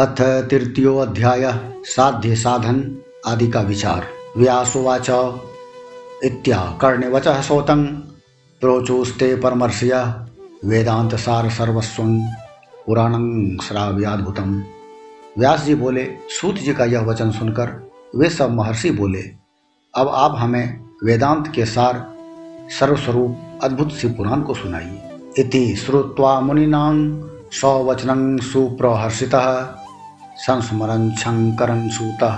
अथ तृतीयो अध्याय साध्य साधन आदि का विचार। व्यासोवाच इत्या कर्णवचः सोतं प्रोचोस्ते परमर्षय वेदांत सार सर्वस्वं पुराणं श्राव्याद्भुतम्। व्यास जी बोले, सूत जी का यह वचन सुनकर वे सब महर्षि बोले, अब आप हमें वेदांत के सार सर्वस्वरूप अद्भुत सी पुराण को सुनाइए। इति श्रुत्वा मुनिनां सवचनं सुप्रहर्षितः संस्मरन् शंकरं सूतः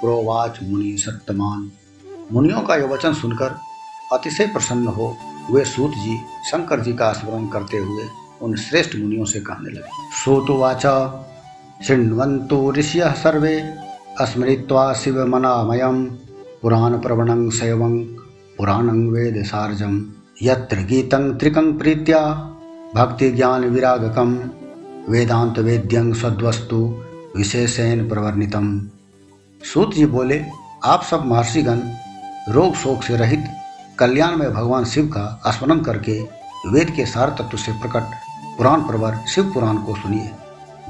प्रोवाच मुनि सत्तमान। मुनियों का यह वचन सुनकर अतिशय प्रसन्न हो वे सूत जी शंकर जी का स्मरण करते हुए उन श्रेष्ठ मुनियों से कहने लगे। सूतवाच शृण्वन्तु ऋषयः सर्वे स्मृत्वा शिवमनामयं पुराणप्रवणं शैवं पुराणं वेदसारजं यत्र गीतं त्रिकं प्रीत्या भक्तिज्ञानविरागकं वेदान्तवेद्यं सद्वस्तु विशेषेण प्रवर्णितम्। सूत जी बोले, आप सब महर्षिगण रोग शोक से रहित कल्याण में भगवान शिव का स्मरण करके वेद के सार तत्व से प्रकट पुराण प्रवर शिव पुराण को सुनिए,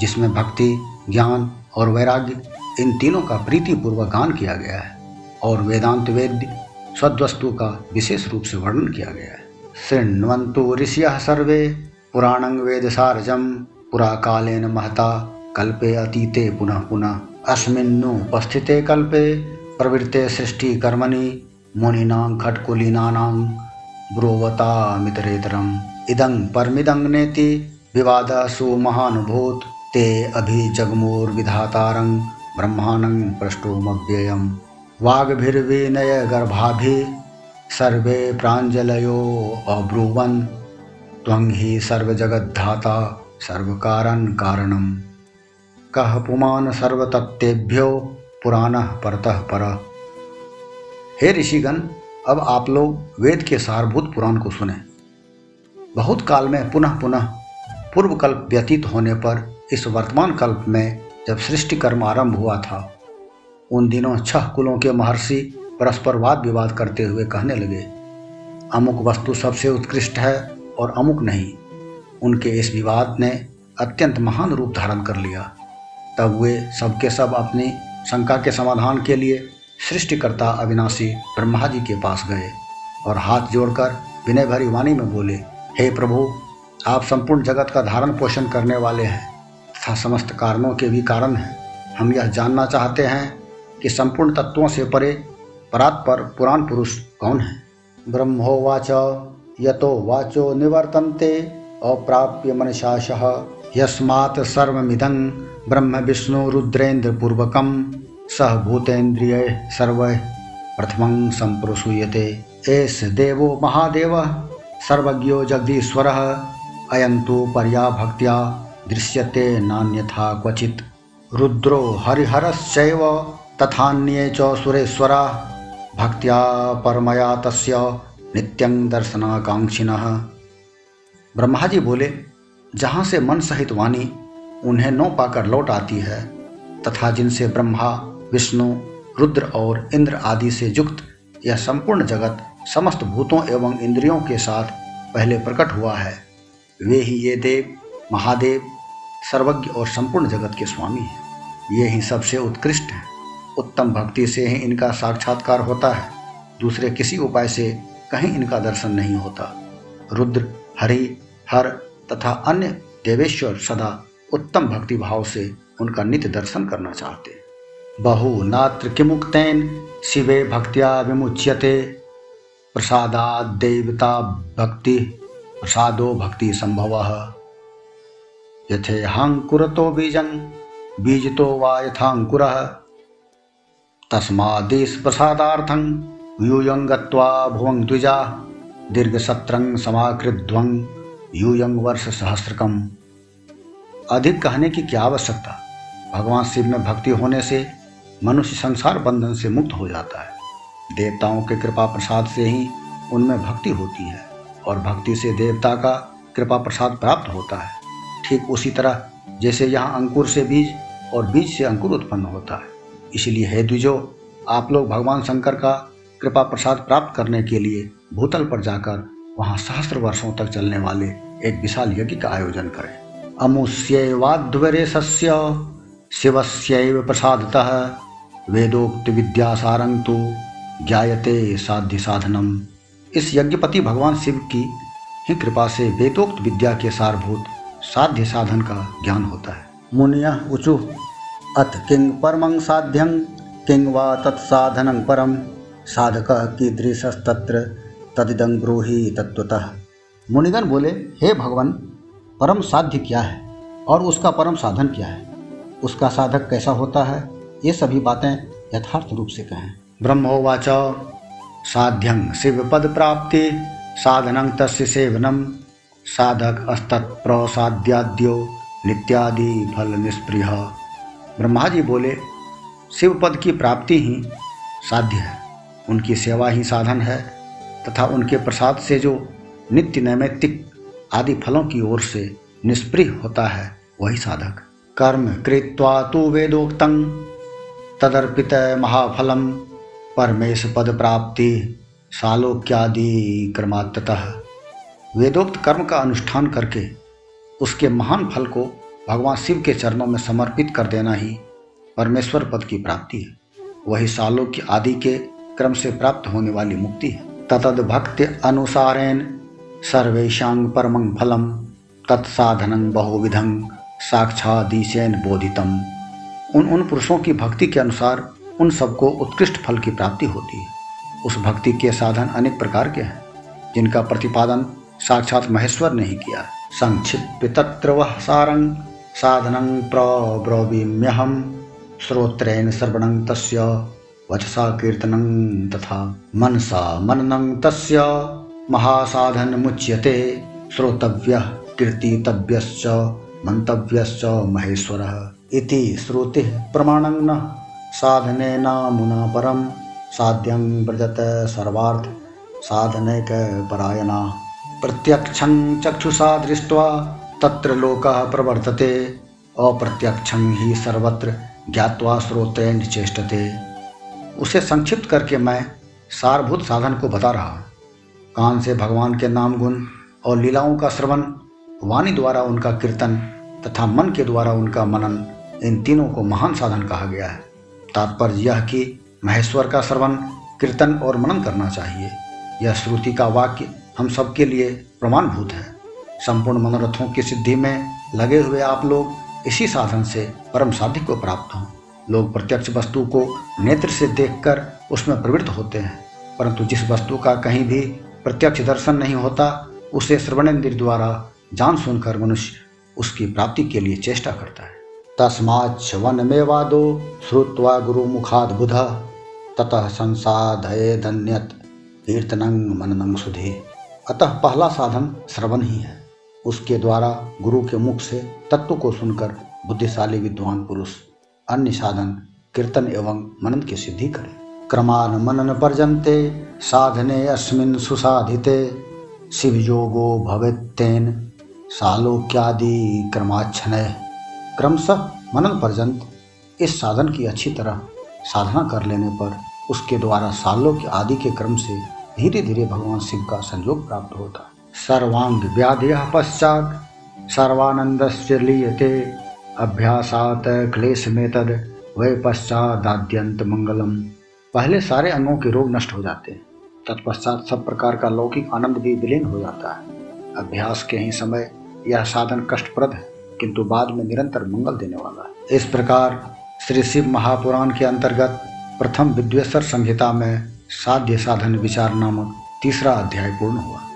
जिसमें भक्ति ज्ञान और वैराग्य इन तीनों का प्रीतिपूर्वक गान किया गया है और वेदांत वेद्य सद्वस्तु का विशेष रूप से वर्णन किया गया है। शृण्वन्तु ऋषयः सर्वे पुराणं वेदसारजं पुराकालेन महता कल्पे अतीते पुनः पुनः अस्मिन्नुपस्थिते कल्पे प्रवृत्ते सृष्टि कर्मणि मुनीनां खट्कुलीनानां ब्रुवतामितरेतरम् इदं परमिदं नेति विवादासु महानुभूत ते अभि जगमूर्विधातारं ब्रह्माणं प्रष्टुमव्ययं वाग्भिर्विनय गर्भाभि सर्वे प्राञ्जलयो अब्रुवन् त्वं हि सर्वजगद्धाता सर्वकारण कारणम् कह पुमान सर्वतत्तेभ्यो पुराणः परतः परः। हे ऋषिगण, अब आप लोग वेद के सारभूत पुराण को सुने। बहुत काल में पुनः पुनः पूर्व कल्प व्यतीत होने पर इस वर्तमान कल्प में जब सृष्टि कर्म आरंभ हुआ था, उन दिनों छह कुलों के महर्षि परस्पर वाद विवाद करते हुए कहने लगे, अमुक वस्तु सबसे उत्कृष्ट है और अमुक नहीं। उनके इस विवाद ने अत्यंत महान रूप धारण कर लिया। तब वे सबके सब अपनी शंका के समाधान के लिए सृष्टिकर्ता अविनाशी ब्रह्मा जी के पास गए और हाथ जोड़कर विनय भरी वाणी में बोले, हे प्रभु, आप संपूर्ण जगत का धारण पोषण करने वाले हैं तथा समस्त कारणों के भी कारण हैं। हम यह जानना चाहते हैं कि संपूर्ण तत्वों से परे परात्पर पुराण पुरुष कौन है। ब्रह्मोवाच यतो वाचो निवर्तन्ते अप्राप्य मनशाशः यस्मात् सर्वमिदं ब्रह्म विष्णु रुद्रेन्द्र पूर्वकं सह भूतेन्द्रिय सर्वैः प्रथमं संप्रसूयते एष देवो महादेवः सर्वज्ञो जगदीश्वरः अयं तु पर्या भक्त्या दृश्यते नान्यथा क्वचित् रुद्रो हरिहरश्चैव तथान्ये च सुरेश्वराः भक्त्या परमया तस्य नित्यं दर्शनाकांक्षिणः। ब्रह्मा जी बोले, जहाँ से मन सहित वाणी उन्हें नौ पाकर लौट आती है तथा जिनसे ब्रह्मा विष्णु रुद्र और इंद्र आदि से युक्त यह संपूर्ण जगत समस्त भूतों एवं इंद्रियों के साथ पहले प्रकट हुआ है, वे ही ये देव महादेव सर्वज्ञ और संपूर्ण जगत के स्वामी हैं। ये ही सबसे उत्कृष्ट हैं। उत्तम भक्ति से ही इनका साक्षात्कार होता है, दूसरे किसी उपाय से कहीं इनका दर्शन नहीं होता। रुद्र हरि हर तथा अन्य देवेश्वर सदा उत्तम भक्ति भाव से उनका नित्य दर्शन करना चाहते। बहु नात्र किमुक्तेन शिवे भक्त्या विमुच्यते प्रसादात् देवता भक्ति प्रसादो भक्ति संभवः यथेहांकुरतो बीजं बीजतो वा यथांकुरः तस्मादेश प्रसादार्थं व्यूयं गत्वा भुवं द्विजा दीर्घसत्रं समाकृद्वं यूयं वर्ष सहस्रकम। अधिक कहने की क्या आवश्यकता। भगवान शिव में भक्ति होने से मनुष्य संसार बंधन से मुक्त हो जाता है। देवताओं के कृपा प्रसाद से ही उनमें भक्ति होती है और भक्ति से देवता का कृपा प्रसाद प्राप्त होता है। ठीक उसी तरह जैसे यहाँ अंकुर से बीज और बीज से अंकुर उत्पन्न होता है। इसलिए हे द्विजो, आप लोग भगवान शंकर का कृपा प्रसाद प्राप्त करने के लिए भूतल पर जाकर वहाँ सहस्त्र वर्षों तक चलने वाले एक विशाल यज्ञ का आयोजन करें। अमुष्येवाध्वरेशस्य शिवस्यैव प्रसादतः वेदोक्त विद्यासारं तो ज्ञायते साध्य साधनम। इस यज्ञपति भगवान शिव की ही कृपा से वेदोक्त विद्या के सारभूत साध्य साधन का ज्ञान होता है। मुनिया उचु अथ किंग परमं साध्यं किंग वा तत्साधनं परम साधकः कीदृशस्तत्र तदिदं ब्रूहि तत्त्वतः। मुनिगण बोले, हे भगवान, परम साध्य क्या है और उसका परम साधन क्या है, उसका साधक कैसा होता है, ये सभी बातें यथार्थ रूप से कहें। ब्रह्मोवाच साध्यं शिव पद प्राप्ति साधनं तस्य सेवनम साधक अस्तत्प्रसाद्याद्यो नित्यादि फल निष्प्रिय। ब्रह्मा जी बोले, शिव पद की प्राप्ति ही साध्य है, उनकी सेवा ही साधन है तथा उनके प्रसाद से जो नित्य नैमित्तिक आदि फलों की ओर से निष्प्रिय होता है वही साधक। कर्म कृत्वा तु वेदोक्तं तदर्पित महाफलम परमेश पद प्राप्ति सालोक्यादि क्रमात्तः। वेदोक्त कर्म का अनुष्ठान करके उसके महान फल को भगवान शिव के चरणों में समर्पित कर देना ही परमेश्वर पद की प्राप्ति है, वही सालोक्य आदि के क्रम से प्राप्त होने वाली मुक्ति है। ततद भक्ति अनुसारेण सर्वेशांग परमं फलम तत्साधनं बहुविधं साक्षादीशेन बोधितम। उन पुरुषों की भक्ति के अनुसार उन सबको उत्कृष्ट फल की प्राप्ति होती है। उस भक्ति के साधन अनेक प्रकार के हैं जिनका प्रतिपादन साक्षात महेश्वर ने ही किया। संक्षिप्य तत्र वह सारं साधनं प्रब्रवीम्यहं श्रोत्रेण श्रवणं तस्य वचसा कीर्तनं तथा मनसा मननं तस्य महासाधन मुच्यते श्रोतव्यः कीर्तितव्यश्च मंतव्यश्च महेश्वरः इति श्रुतिः प्रमाणं न साधनेन मुना परं साध्यं व्रजत सर्वार्थ साधनैक परायणा। प्रत्यक्षं चक्षुषा दृष्ट्वा तत्र लोकः प्रवर्तते अप्रत्यक्षं हि सर्वत्र ज्ञात्वा श्रोतेन चेष्टते। उसे संक्षिप्त करके मैं सारभूत साधन को बता रहा हूँ। कान से भगवान के नाम गुण और लीलाओं का श्रवण, वाणी द्वारा उनका कीर्तन तथा मन के द्वारा उनका मनन, इन तीनों को महान साधन कहा गया है। तात्पर्य यह कि महेश्वर का श्रवण, कीर्तन और मनन करना चाहिए। यह श्रुति का वाक्य हम सबके लिए प्रमाणभूत है। संपूर्ण मनोरथों की सिद्धि में लगे हुए आप लोग इसी साधन से परम साध्य को प्राप्त हों। लोग प्रत्यक्ष वस्तु को नेत्र से देखकर उसमें प्रवृत्त होते हैं, परंतु जिस वस्तु का कहीं भी प्रत्यक्ष दर्शन नहीं होता उसे श्रवणेन्द्र द्वारा जान सुनकर मनुष्य उसकी प्राप्ति के लिए चेष्टा करता है। तस्माच्च वनमेवादो श्रुत्वा गुरुमुखाद्बुध ततः संसाधये धन्यत कीर्तनं मननं सुधे। अतः पहला साधन श्रवण ही है। उसके द्वारा गुरु के मुख से तत्व को सुनकर बुद्धिशाली विद्वान पुरुष अन्य साधन कीर्तन एवं मनन की सिद्धि करें। क्रमान मनन पर्यन्ते साधने अस्मिन् सुसाधिते शिवयोगो भवेत्तेन सालोक्यादि क्रमाच्छने। क्रमशः मनन पर्यंत इस साधन की अच्छी तरह साधना कर लेने पर उसके द्वारा सालोक्य आदि के क्रम से धीरे धीरे भगवान शिव का संयोग प्राप्त होता। सर्वांग व्याधिः पश्चात् सर्वानन्दस्य लीयते अभ्यासात क्लेश में तद वै पश्चादाद्यंत मंगलम। पहले सारे अंगों के रोग नष्ट हो जाते हैं, तत्पश्चात सब प्रकार का लौकिक आनंद भी विलीन हो जाता है। अभ्यास के ही समय यह साधन कष्टप्रद है, किंतु बाद में निरंतर मंगल देने वाला है। इस प्रकार श्री शिव महापुराण के अंतर्गत प्रथम विद्वेश्वर संहिता में साध्य साधन विचार नामक तीसरा अध्याय पूर्ण हुआ।